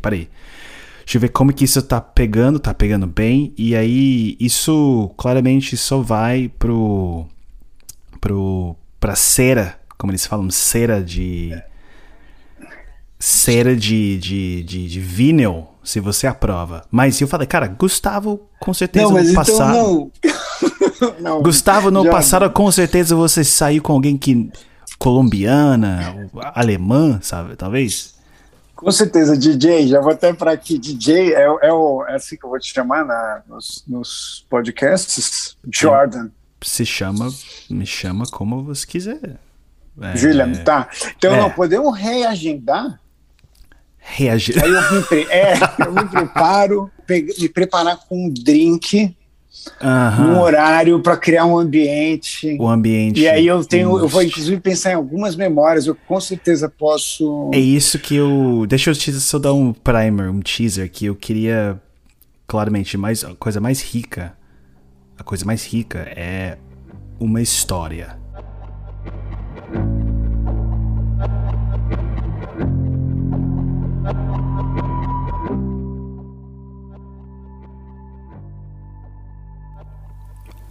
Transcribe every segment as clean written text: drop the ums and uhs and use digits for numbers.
Peraí. Deixa eu ver como que isso tá pegando bem, e aí isso claramente só vai pra cera, como eles falam, cera de vinil, se você aprova. Mas eu falei, cara, Gustavo, com certeza não, mas no passado... Então não. Não, Gustavo, no passado, com certeza você saiu com alguém que... colombiana, alemã, sabe, talvez... Com certeza, DJ, já vou até para aqui. DJ é assim que eu vou te chamar nos podcasts. Jordan. Me chama como você quiser. Julian, tá. Então, não, podemos reagendar? Reagendar. Aí eu me preparo, me preparar com um drink, um horário para criar um ambiente. O ambiente. E aí eu vou inclusive pensar em algumas memórias, eu com certeza posso... É isso que eu... Deixa eu só dar um primer, um teaser, que eu queria, claramente, a coisa mais rica é uma história.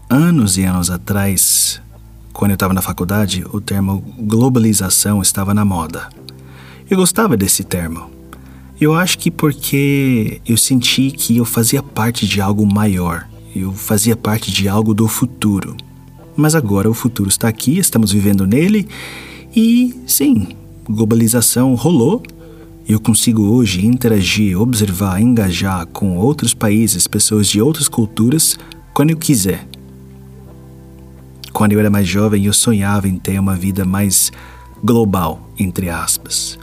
Anos e anos atrás, quando eu estava na faculdade, o termo globalização estava na moda. Eu gostava desse termo. Eu acho que porque eu senti que eu fazia parte de algo maior. Eu fazia parte de algo do futuro. Mas agora o futuro está aqui, estamos vivendo nele. E sim, globalização rolou. Eu consigo hoje interagir, observar, engajar com outros países, pessoas de outras culturas, quando eu quiser. Quando eu era mais jovem, eu sonhava em ter uma vida mais global, entre aspas.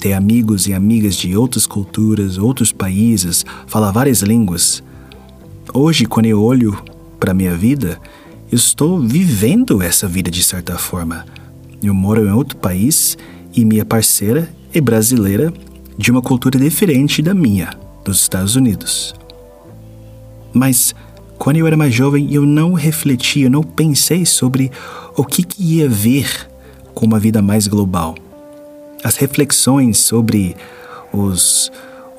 Ter amigos e amigas de outras culturas, outros países, falar várias línguas. Hoje, quando eu olho para a minha vida, eu estou vivendo essa vida de certa forma. Eu moro em outro país e minha parceira é brasileira de uma cultura diferente da minha, dos Estados Unidos. Mas... quando eu era mais jovem, eu não refleti, eu não pensei sobre o que ia vir com uma vida mais global. As reflexões sobre os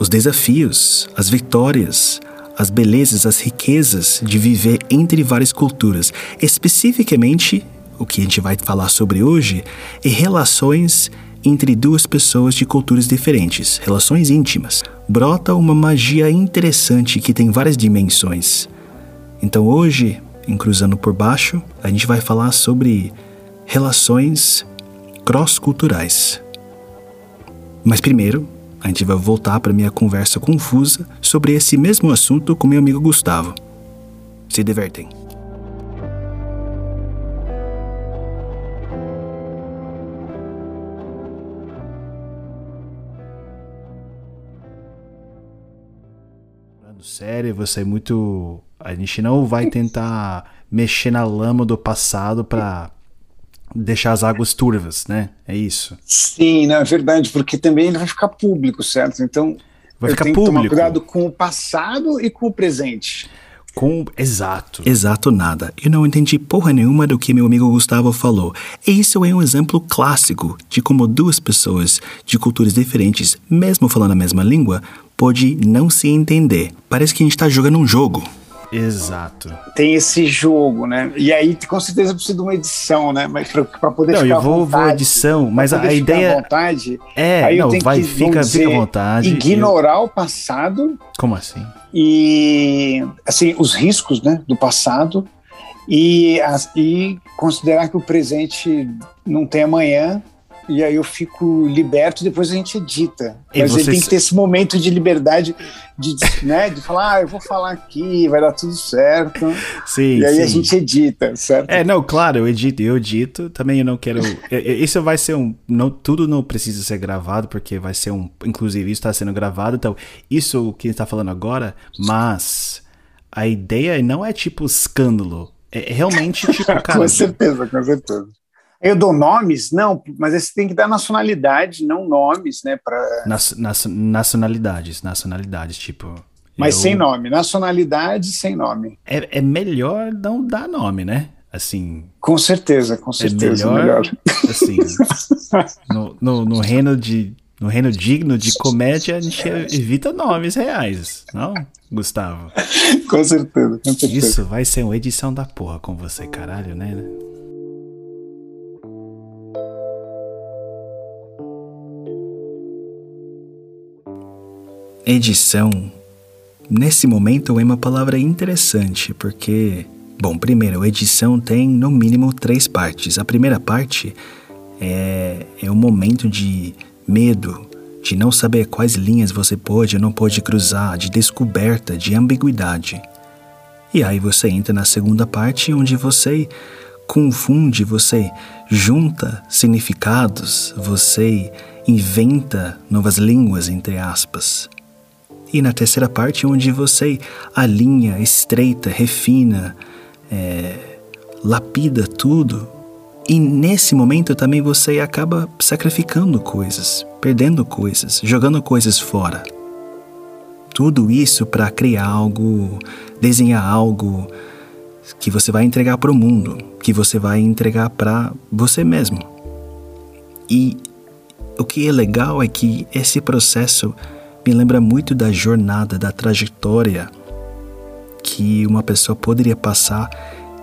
desafios, as vitórias, as belezas, as riquezas de viver entre várias culturas. Especificamente, o que a gente vai falar sobre hoje é relações entre duas pessoas de culturas diferentes, relações íntimas. Brota uma magia interessante que tem várias dimensões. Então hoje, em Cruzando por Baixo, a gente vai falar sobre relações cross-culturais. Mas primeiro, a gente vai voltar para minha conversa confusa sobre esse mesmo assunto com meu amigo Gustavo. Se divertem. Sério, você é muito... A gente não vai tentar mexer na lama do passado para deixar as águas turvas, né? É isso. Sim, na verdade, porque também ele vai ficar público, certo? Então, vai ficar público. Que tomar cuidado com o passado e com o presente. Exato. Exato nada. Eu não entendi porra nenhuma do que meu amigo Gustavo falou. E isso é um exemplo clássico de como duas pessoas de culturas diferentes, mesmo falando a mesma língua, pode não se entender. Parece que a gente está jogando um jogo. Exato. Tem esse jogo, né? E aí, com certeza, eu preciso de uma edição, né? Mas pra poder não, ficar à vontade. Não, eu vou edição, mas a ideia... Vontade, é, aí não, eu tenho vai, que, fica à vontade. Ignorar o passado. Como assim? E, assim, os riscos, né, do passado. E considerar que o presente não tem amanhã. E aí eu fico liberto, depois a gente edita. Mas ele tem que ter esse momento de liberdade, né, de falar, eu vou falar aqui, vai dar tudo certo. Sim, e aí sim. A gente edita, certo? É, não, claro, eu edito. Também eu não quero... Isso vai ser tudo não precisa ser gravado, porque vai ser Inclusive, isso está sendo gravado, então isso que a gente está falando agora, mas a ideia não é tipo escândalo. É realmente tipo... Cara, com certeza. Eu dou nomes? Não, mas você tem que dar nacionalidade, não nomes, né? Pra... Nacionalidades, tipo... Mas sem nome, nacionalidade sem nome. É melhor não dar nome, né? Assim... Com certeza. É melhor. Assim, no reino de No reino digno de comédia, a gente evita nomes reais, não, Gustavo? Com certeza, com certeza. Isso vai ser uma edição da porra com você, caralho, né? Edição. Nesse momento é uma palavra interessante, porque... Bom, primeiro, a edição tem no mínimo 3 partes. A primeira parte é o momento de... medo, de não saber quais linhas você pode ou não pode cruzar, de descoberta, de ambiguidade. E aí você entra na segunda parte, onde você confunde, você junta significados, você inventa novas línguas, entre aspas. E na terceira parte, onde você alinha, estreita, refina, lapida tudo. E nesse momento também você acaba sacrificando coisas, perdendo coisas, jogando coisas fora. Tudo isso para criar algo, desenhar algo que você vai entregar para o mundo, que você vai entregar para você mesmo. E o que é legal é que esse processo me lembra muito da jornada, da trajetória que uma pessoa poderia passar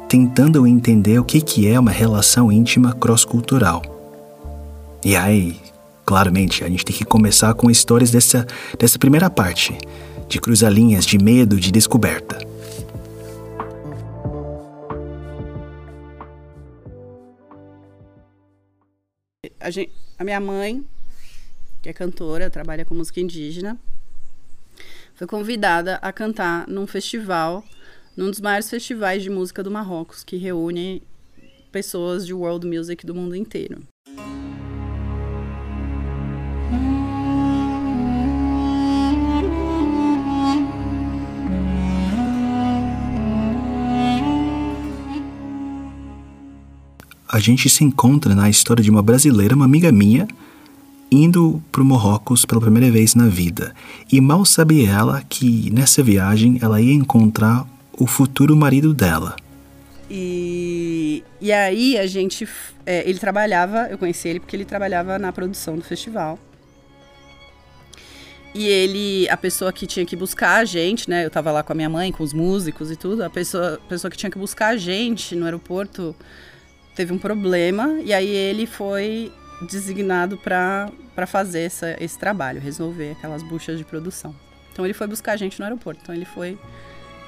tentando entender o que é uma relação íntima cross-cultural. E aí, claramente, a gente tem que começar com histórias dessa primeira parte, de cruzar linhas, de medo, de descoberta. A minha mãe, que é cantora, trabalha com música indígena, foi convidada a cantar num festival... num dos maiores festivais de música do Marrocos, que reúne pessoas de world music do mundo inteiro. A gente se encontra na história de uma brasileira, uma amiga minha, indo para o Marrocos pela primeira vez na vida. E mal sabia ela que nessa viagem ela ia encontrar o futuro marido dela. E aí a gente... ele trabalhava... Eu conheci ele porque ele trabalhava na produção do festival. E ele... A pessoa que tinha que buscar a gente, né? Eu tava lá com a minha mãe, com os músicos e tudo. A pessoa que tinha que buscar a gente no aeroporto teve um problema. E aí ele foi designado para fazer esse trabalho. Resolver aquelas buchas de produção. Então ele foi buscar a gente no aeroporto. Então ele foi...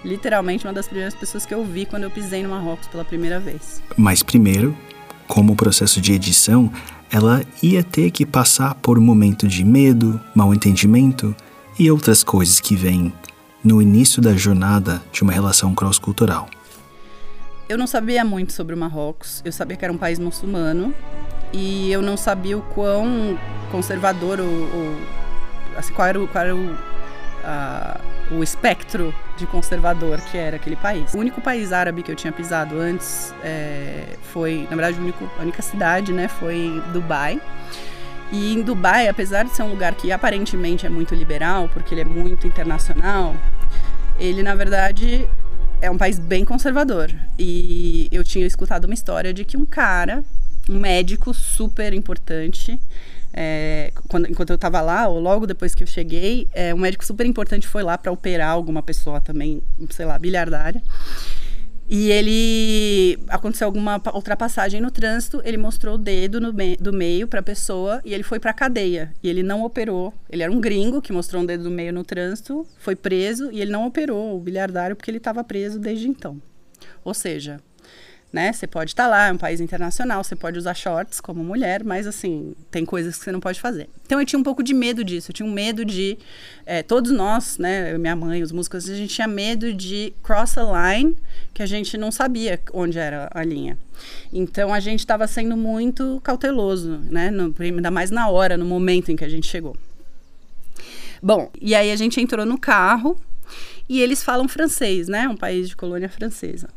literalmente uma das primeiras pessoas que eu vi quando eu pisei no Marrocos pela primeira vez. Mas primeiro, como o processo de edição, ela ia ter que passar por um momento de medo, mal entendimento e outras coisas que vêm no início da jornada de uma relação cross-cultural. Eu não sabia muito sobre o Marrocos, eu sabia que era um país muçulmano e eu não sabia o quão conservador assim, qual era o espectro de conservador que era aquele país. O único país árabe que eu tinha pisado antes foi, na verdade, a única cidade, né, foi Dubai. E em Dubai, apesar de ser um lugar que aparentemente é muito liberal, porque ele é muito internacional, ele, na verdade, é um país bem conservador. E eu tinha escutado uma história de que um cara, um médico super importante, enquanto eu estava lá, ou logo depois que eu cheguei, um médico super importante foi lá para operar alguma pessoa também, sei lá, bilhardária. E ele... aconteceu alguma ultrapassagem no trânsito, ele mostrou o dedo do meio para a pessoa e ele foi para a cadeia. E ele não operou. Ele era um gringo que mostrou um dedo do meio no trânsito, foi preso e ele não operou o bilhardário porque ele estava preso desde então. Ou seja... né? Você pode estar lá, é um país internacional, você pode usar shorts como mulher, mas assim, tem coisas que você não pode fazer. Então eu tinha um pouco de medo disso, eu tinha um medo de... todos nós, né? Eu, minha mãe, os músicos, a gente tinha medo de cross a line, que a gente não sabia onde era a linha. Então a gente estava sendo muito cauteloso, né? Ainda mais na hora, no momento em que a gente chegou. Bom, e aí a gente entrou no carro e eles falam francês, né? Um país de colônia francesa.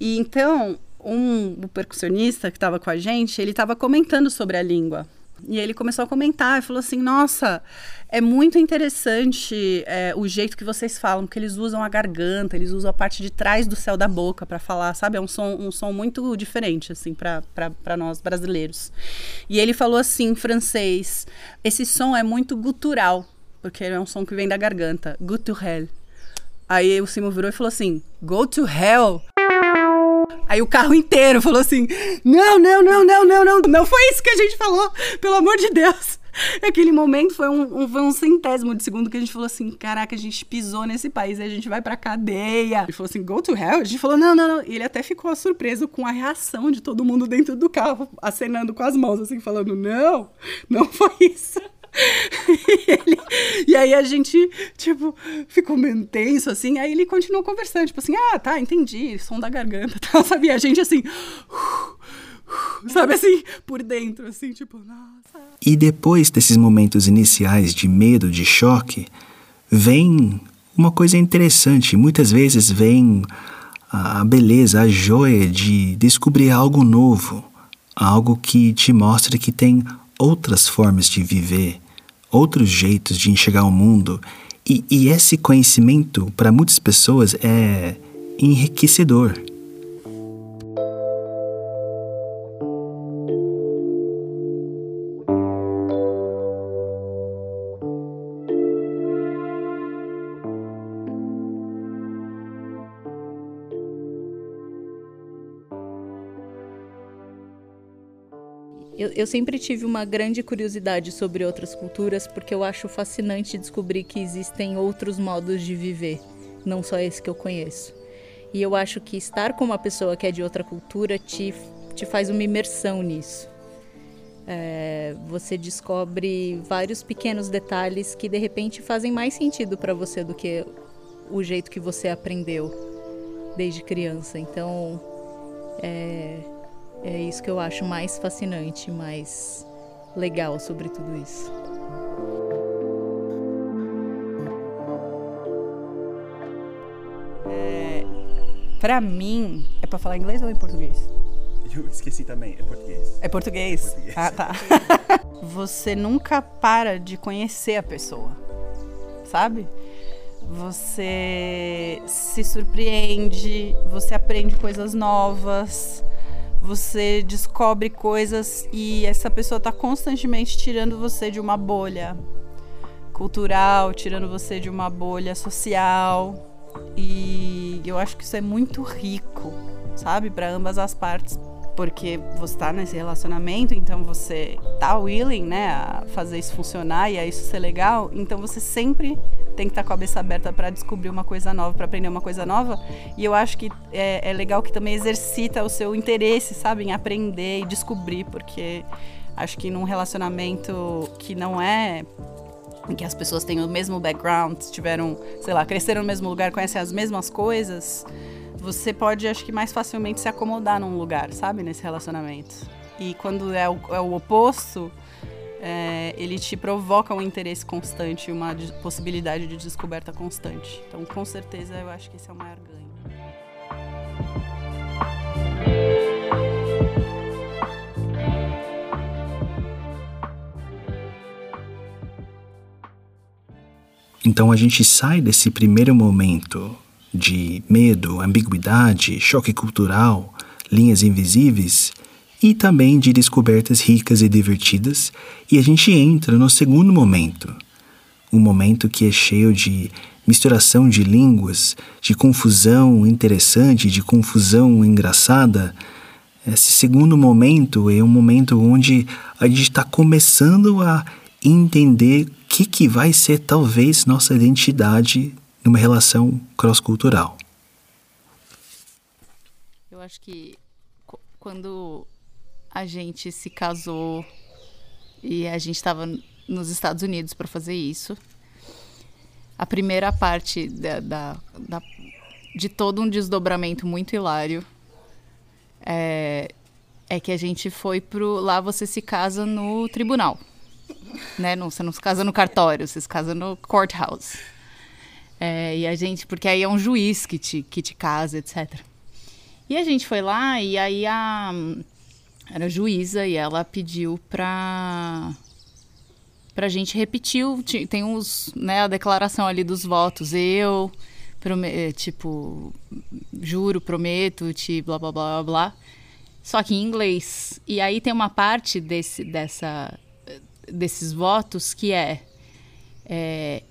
E então, o percussionista que estava com a gente, ele estava comentando sobre a língua. E ele começou a comentar e falou assim, nossa, é muito interessante o jeito que vocês falam, porque eles usam a garganta, eles usam a parte de trás do céu da boca para falar, sabe? É um som muito diferente, assim, para nós brasileiros. E ele falou assim, em francês, esse som é muito gutural, porque é um som que vem da garganta, gutural. Aí o Simo virou e falou assim, go to hell. Aí o carro inteiro falou assim, não foi isso que a gente falou, pelo amor de Deus. Aquele momento foi um centésimo de segundo que a gente falou assim, caraca, a gente pisou nesse país, a gente vai pra cadeia. Ele falou assim, go to hell? A gente falou, não. E ele até ficou surpreso com a reação de todo mundo dentro do carro, acenando com as mãos, assim, falando, não foi isso. E aí a gente, tipo, ficou meio tenso, assim. Aí ele continuou conversando, tipo assim, ah, tá, entendi, som da garganta, tá, sabe? E a gente, assim, sabe, assim, por dentro, assim, tipo, nossa. E depois desses momentos iniciais de medo, de choque, vem uma coisa interessante. Muitas vezes vem a beleza, a joia de descobrir algo novo, algo que te mostra que tem outras formas de viver, outros jeitos de enxergar o mundo. E esse conhecimento, para muitas pessoas, é enriquecedor. Eu sempre tive uma grande curiosidade sobre outras culturas, porque eu acho fascinante descobrir que existem outros modos de viver, não só esse que eu conheço. E eu acho que estar com uma pessoa que é de outra cultura te faz uma imersão nisso. Você descobre vários pequenos detalhes que de repente fazem mais sentido para você do que o jeito que você aprendeu desde criança. Então, é isso que eu acho mais fascinante, mais legal sobre tudo isso. Pra mim, é pra falar inglês ou em português? Eu esqueci também, é português. É português? É português. Ah, tá. Você nunca para de conhecer a pessoa, sabe? Você se surpreende, você aprende coisas novas. Você descobre coisas e essa pessoa está constantemente tirando você de uma bolha cultural, tirando você de uma bolha social. E eu acho que isso é muito rico, sabe? Para ambas as partes. Porque você está nesse relacionamento, então você está willing, né, a fazer isso funcionar e a isso ser legal. Então você sempre tem que estar com a cabeça aberta para descobrir uma coisa nova, para aprender uma coisa nova. E eu acho que é legal que também exercita o seu interesse, sabe, em aprender e descobrir, porque acho que num relacionamento que não é, em que as pessoas têm o mesmo background, tiveram, sei lá, cresceram no mesmo lugar, conhecem as mesmas coisas, você pode, acho que, mais facilmente se acomodar num lugar, sabe, nesse relacionamento. E quando é o oposto, ele te provoca um interesse constante, uma possibilidade de descoberta constante. Então, com certeza, eu acho que esse é o maior ganho. Então, a gente sai desse primeiro momento de medo, ambiguidade, choque cultural, linhas invisíveis e também de descobertas ricas e divertidas. E a gente entra no segundo momento, um momento que é cheio de misturação de línguas, de confusão interessante, de confusão engraçada. Esse segundo momento é um momento onde a gente está começando a entender o que vai ser talvez nossa identidade numa relação cross-cultural. Eu acho que quando a gente se casou e a gente estava nos Estados Unidos para fazer isso, a primeira parte de todo um desdobramento muito hilário é que a gente foi lá você se casa no tribunal, né? Não, você não se casa no cartório, você se casa no courthouse. E a gente, porque aí é um juiz que te casa, etc. E a gente foi lá e aí era juíza e ela pediu pra gente repetir, tem uns, né, a declaração ali dos votos, eu, tipo, juro, prometo-te, blá, blá, blá, blá, só que em inglês. E aí tem uma parte desses votos que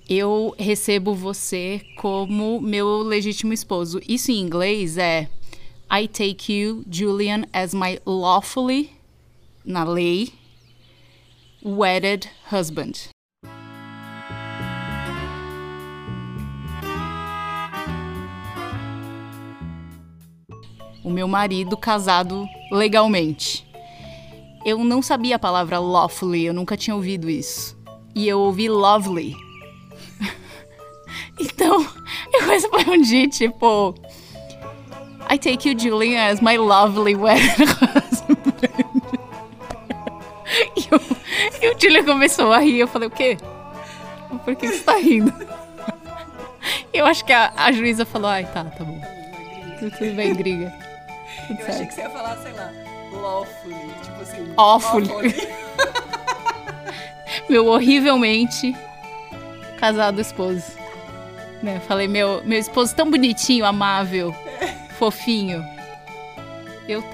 eu recebo você como meu legítimo esposo. Isso em inglês é I take you, Julian, as my lawfully, na lei, wedded husband. O meu marido casado legalmente. Eu não sabia a palavra lawfully, eu nunca tinha ouvido isso. E eu ouvi lovely. Então, eu respondi, tipo, I take you, Julian, as my lovely wedded husband. E o Julian começou a rir, eu falei, o quê? Por que você tá rindo? Eu acho que a juíza falou, ai, tá bom. Tudo bem, gringa. Tudo eu certo. Achei que você ia falar, sei lá, lawfully, tipo assim, awfully. Meu horrivelmente casado esposo. Né? Falei, meu esposo tão bonitinho, amável, fofinho. Eu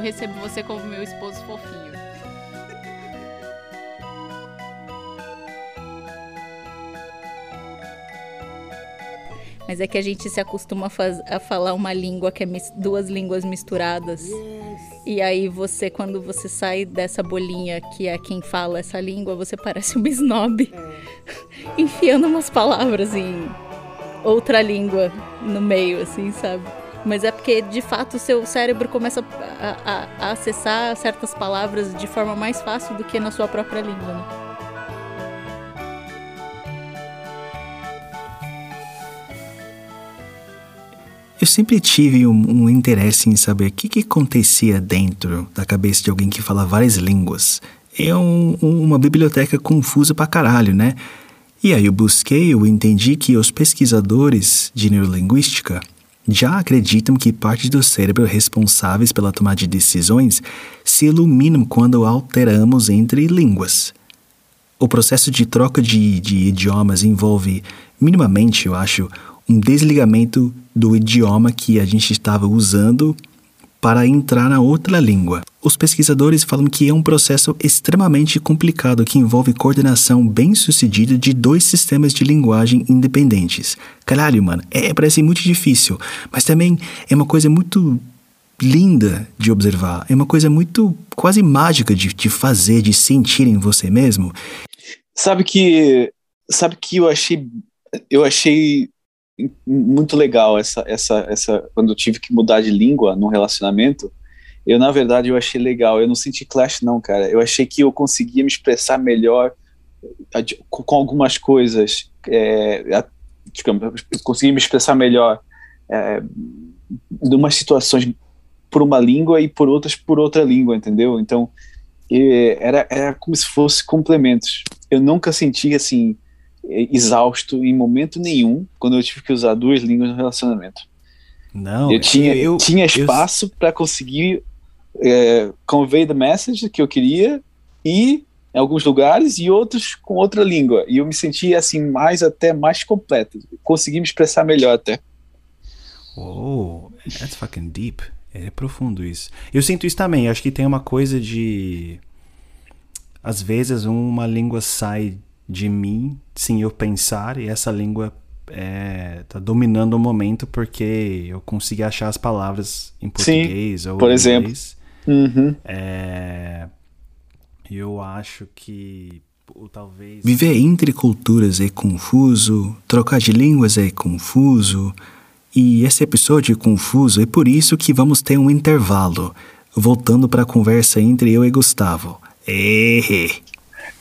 recebo você como meu esposo fofinho. Mas é que a gente se acostuma a falar uma língua que é duas línguas misturadas. Yes. E aí você, quando você sai dessa bolinha que é quem fala essa língua, você parece um snob. É. Enfiando umas palavras em outra língua no meio, assim, sabe? Mas é porque, de fato, o seu cérebro começa a acessar certas palavras de forma mais fácil do que na sua própria língua, né? Eu sempre tive um interesse em saber o que acontecia dentro da cabeça de alguém que fala várias línguas. É uma biblioteca confusa pra caralho, né? E aí eu entendi que os pesquisadores de neurolinguística já acreditam que partes do cérebro responsáveis pela tomada de decisões se iluminam quando alteramos entre línguas. O processo de troca de idiomas envolve, minimamente, eu acho, um desligamento do idioma que a gente estava usando para entrar na outra língua. Os pesquisadores falam que é um processo extremamente complicado que envolve coordenação bem-sucedida de dois sistemas de linguagem independentes. Caralho, mano, parece muito difícil, mas também é uma coisa muito linda de observar, é uma coisa muito quase mágica de fazer, de sentir em você mesmo. Sabe que eu achei muito legal essa quando eu tive que mudar de língua num relacionamento, na verdade eu achei legal, eu não senti clash não, cara, eu achei que eu conseguia me expressar melhor com algumas coisas, eu conseguia me expressar melhor em umas situações por uma língua e por outras por outra língua, entendeu? Então era como se fosse complementos, eu nunca senti assim exausto em momento nenhum quando eu tive que usar duas línguas no relacionamento. Não, eu tinha espaço para conseguir convey the message que eu queria e em alguns lugares e outros com outra língua, e eu me sentia assim mais completo, consegui me expressar melhor até. Oh, that's fucking deep. É profundo isso. Eu sinto isso também, acho que tem uma coisa de às vezes uma língua sai de mim, sim, eu pensar, e essa língua tá dominando o momento porque eu consegui achar as palavras em português, sim, ou por exemplo. Inglês. Uhum. Eu acho que talvez... Viver entre culturas é confuso, trocar de línguas é confuso, e esse episódio é confuso, é por isso que vamos ter um intervalo, voltando para a conversa entre eu e Gustavo.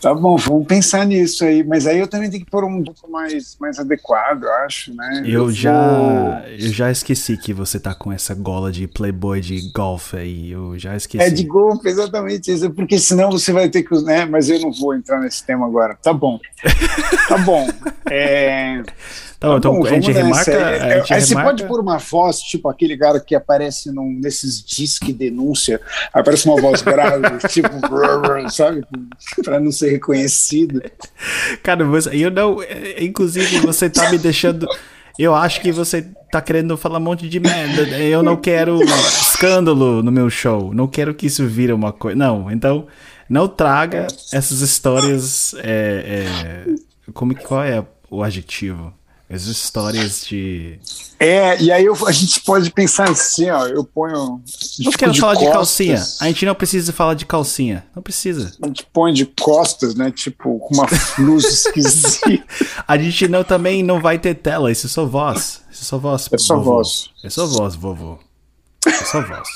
Tá bom, vamos pensar nisso aí, mas aí eu também tenho que pôr um pouco mais adequado, eu acho, né? Eu já esqueci que você tá com essa gola de playboy de golfe aí, eu já esqueci. É de golfe, exatamente isso, porque senão você vai ter que, né, mas eu não vou entrar nesse tema agora, tá bom. Tá bom, então a gente remarca. Aí você pode pôr uma voz, tipo aquele cara que aparece nesses disques denúncia, aparece uma voz grave, tipo, sabe? Pra não ser reconhecido. Cara, eu não. Inclusive, você tá me deixando. Eu acho que você tá querendo falar um monte de merda. Eu não quero escândalo no meu show. Não quero que isso vira uma coisa. Não, então, não traga essas histórias. Qual é o adjetivo? As histórias de... e aí a gente pode pensar assim, ó, eu ponho... Não quero falar de calcinha, a gente não precisa falar de calcinha, não precisa. A gente põe de costas, né, tipo, com uma luz esquisita. A gente também não vai ter tela, isso é só voz, É só voz, vovô. É só voz.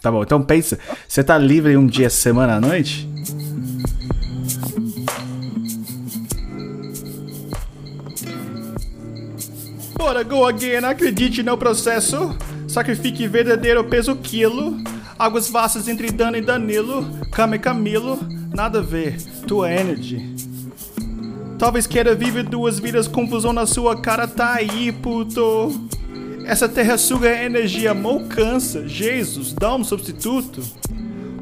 Tá bom, então pensa, você tá livre um dia, semana à noite? Bora, go again, acredite no processo. Sacrifique verdadeiro peso quilo. Águas vastas entre Dana e Danilo. Cama e Camilo, nada a ver, tua energy. Talvez queira viver duas vidas, confusão na sua cara, tá aí, puto. Essa terra suga energia, amor cansa. Jesus, dá um substituto.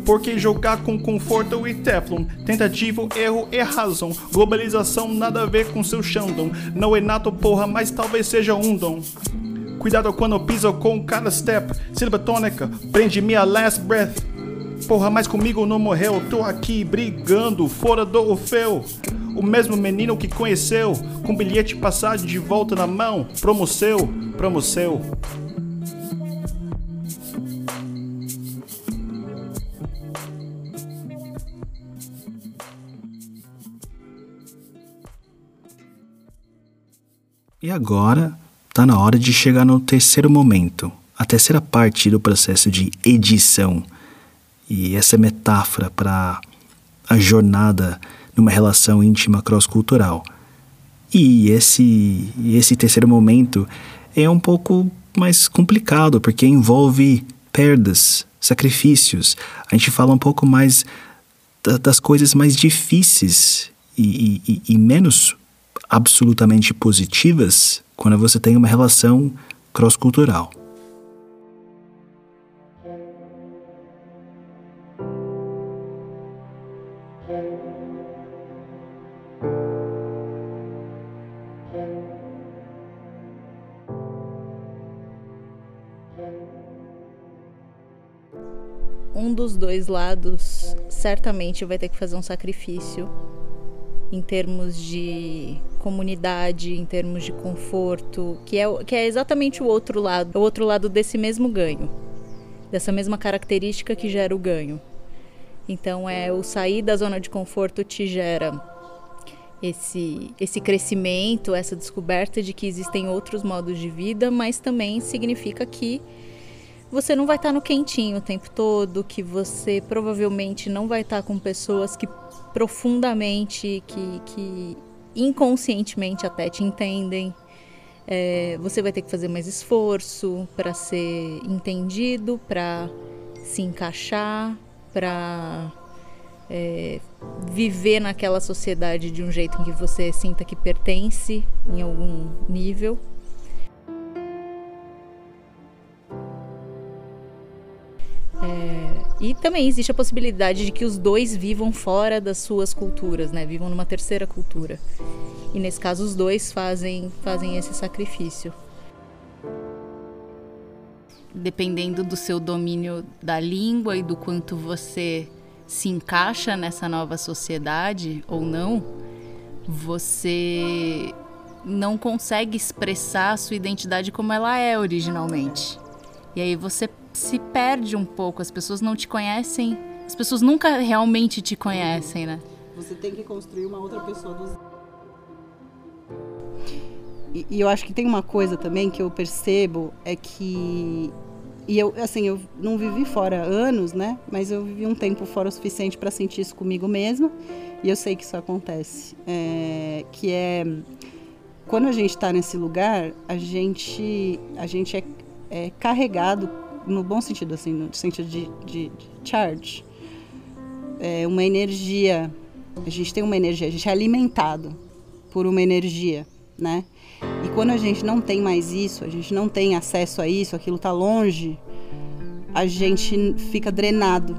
Porque jogar com conforto e Teflon, tentativa, erro e razão. Globalização nada a ver com seu Shandong. Não é nato, porra, mas talvez seja um dom. Cuidado quando piso com cada step. Sílaba tônica, prende minha last breath. Porra, mas comigo não morreu. Tô aqui brigando, fora do Orfeu. O mesmo menino que conheceu, com bilhete passagem de volta na mão. Promoceu. E agora, tá na hora de chegar no terceiro momento, a terceira parte do processo de edição. E essa é metáfora para a jornada numa relação íntima cross-cultural. E esse terceiro momento é um pouco mais complicado, porque envolve perdas, sacrifícios. A gente fala um pouco mais das coisas mais difíceis e menos absolutamente positivas quando você tem uma relação cross-cultural. Um dos dois lados certamente vai ter que fazer um sacrifício em termos de comunidade, em termos de conforto, que é exatamente o outro lado desse mesmo ganho, dessa mesma característica que gera o ganho. Então o sair da zona de conforto te gera esse crescimento, essa descoberta de que existem outros modos de vida, mas também significa que você não vai estar no quentinho o tempo todo, que você provavelmente não vai estar com pessoas que profundamente, que inconscientemente até te entendem. Você vai ter que fazer mais esforço para ser entendido, para se encaixar, para viver naquela sociedade de um jeito em que você sinta que pertence em algum nível. E também existe a possibilidade de que os dois vivam fora das suas culturas, né? Vivam numa terceira cultura. E nesse caso os dois fazem esse sacrifício. Dependendo do seu domínio da língua e do quanto você se encaixa nessa nova sociedade ou não, você não consegue expressar a sua identidade como ela é originalmente. E aí você se perde um pouco, as pessoas não te conhecem, as pessoas nunca realmente te conhecem, né? Você tem que construir uma outra pessoa do zero. E eu acho que tem uma coisa também que eu percebo, é que... E eu não vivi fora anos, né? Mas eu vivi um tempo fora o suficiente para sentir isso comigo mesma, e eu sei que isso acontece. Quando a gente está nesse lugar, a gente é carregado, no bom sentido, assim, no sentido de charge, uma energia. A gente tem uma energia, a gente é alimentado por uma energia, né? E quando a gente não tem mais isso, a gente não tem acesso a isso, aquilo tá longe, a gente fica drenado.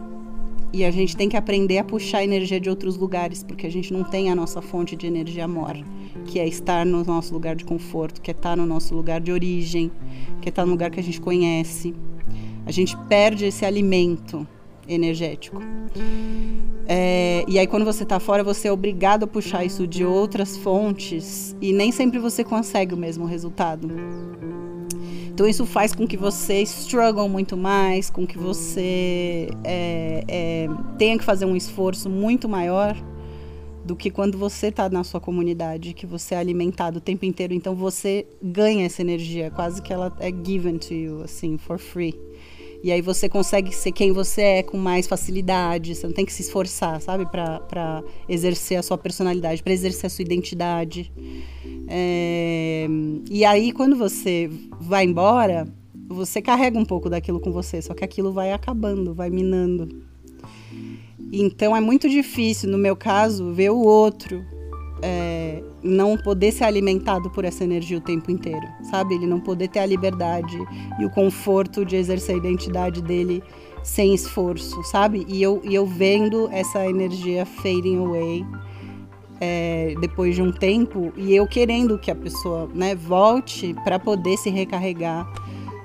E a gente tem que aprender a puxar a energia de outros lugares, porque a gente não tem a nossa fonte de energia maior, que é estar no nosso lugar de conforto, que é estar no nosso lugar de origem, que é estar no lugar que a gente conhece. A gente perde esse alimento energético. E aí quando você está fora, você é obrigado a puxar isso de outras fontes e nem sempre você consegue o mesmo resultado. Então isso faz com que você struggle muito mais, com que você tenha que fazer um esforço muito maior do que quando você está na sua comunidade, que você é alimentado o tempo inteiro. Então você ganha essa energia, quase que ela é given to you, assim, for free. E aí você consegue ser quem você é com mais facilidade, você não tem que se esforçar, sabe, para exercer a sua personalidade, para exercer a sua identidade. E aí quando você vai embora, você carrega um pouco daquilo com você, só que aquilo vai acabando, vai minando. Então é muito difícil, no meu caso, ver o outro não poder ser alimentado por essa energia o tempo inteiro, sabe? Ele não poder ter a liberdade e o conforto de exercer a identidade dele sem esforço, sabe? E eu vendo essa energia fading away depois de um tempo, e eu querendo que a pessoa, né, volte para poder se recarregar.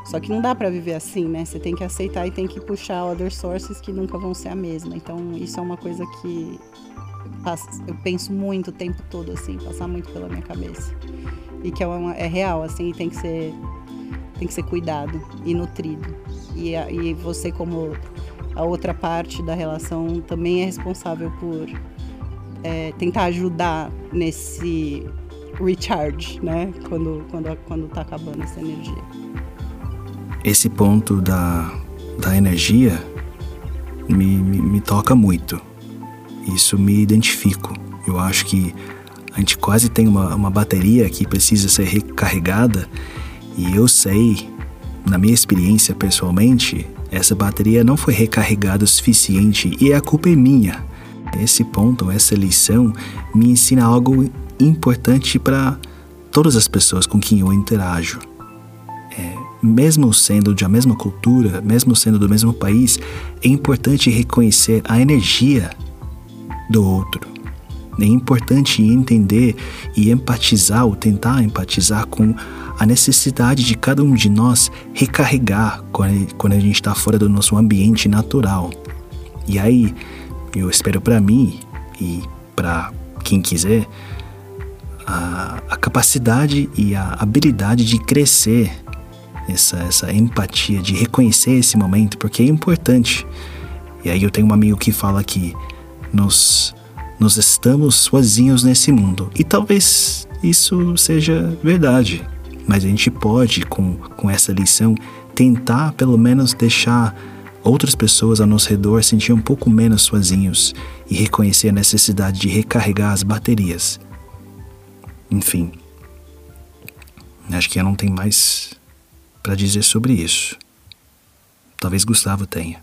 Só que não dá para viver assim, né? Você tem que aceitar e tem que puxar other sources que nunca vão ser a mesma. Então isso é uma coisa que eu penso muito o tempo todo, assim, passar muito pela minha cabeça, e que é real, assim, e tem que ser cuidado e nutrido. E você, como a outra parte da relação, também é responsável por tentar ajudar nesse recharge, né? Quando tá acabando essa energia. Esse ponto da energia me toca muito. Isso me identifico. Eu acho que a gente quase tem uma bateria que precisa ser recarregada, e eu sei, na minha experiência pessoalmente, essa bateria não foi recarregada o suficiente, e a culpa é minha. Esse ponto, essa lição, me ensina algo importante para todas as pessoas com quem eu interajo. Mesmo sendo de a mesma cultura, mesmo sendo do mesmo país, é importante reconhecer a energia do outro. É importante entender e empatizar, ou tentar empatizar com a necessidade de cada um de nós recarregar quando a gente está fora do nosso ambiente natural. E aí, eu espero para mim e para quem quiser a capacidade e a habilidade de crescer essa empatia, de reconhecer esse momento, porque é importante. E aí eu tenho um amigo que fala que nós estamos sozinhos nesse mundo, e talvez isso seja verdade, mas a gente pode, com essa lição, tentar pelo menos deixar outras pessoas ao nosso redor sentir um pouco menos sozinhos e reconhecer a necessidade de recarregar as baterias. Enfim, acho que eu não tenho mais para dizer sobre isso. Talvez Gustavo tenha.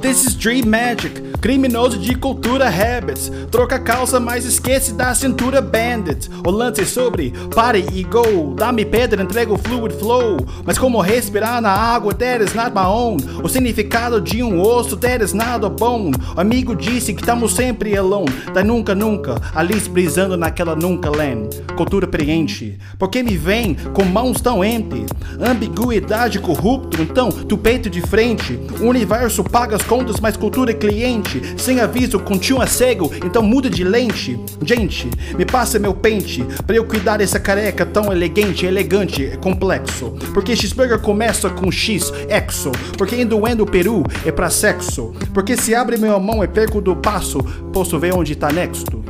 This is Dream Magic, criminoso de cultura habits. Troca calça, mas esquece da cintura bandit. O lance é sobre pare e go. Dá-me pedra, entrego fluid flow. Mas como respirar na água, that is not my own. O significado de um osso, that is not a bone. O amigo disse que estamos sempre alone. Da nunca, nunca, Alice brisando naquela nunca land. Cultura preenche, porque me vem com mãos tão empty. Ambiguidade corrupto, então, do peito de frente. O universo paga as contas, mas cultura é cliente. Sem aviso, continua cego, então muda de lente. Gente, me passa meu pente pra eu cuidar dessa careca tão elegante, elegante, complexo. Porque cheeseburger começa com X, exo. Porque indo o peru é pra sexo. Porque se abre minha mão e perco do passo, posso ver onde tá nexto.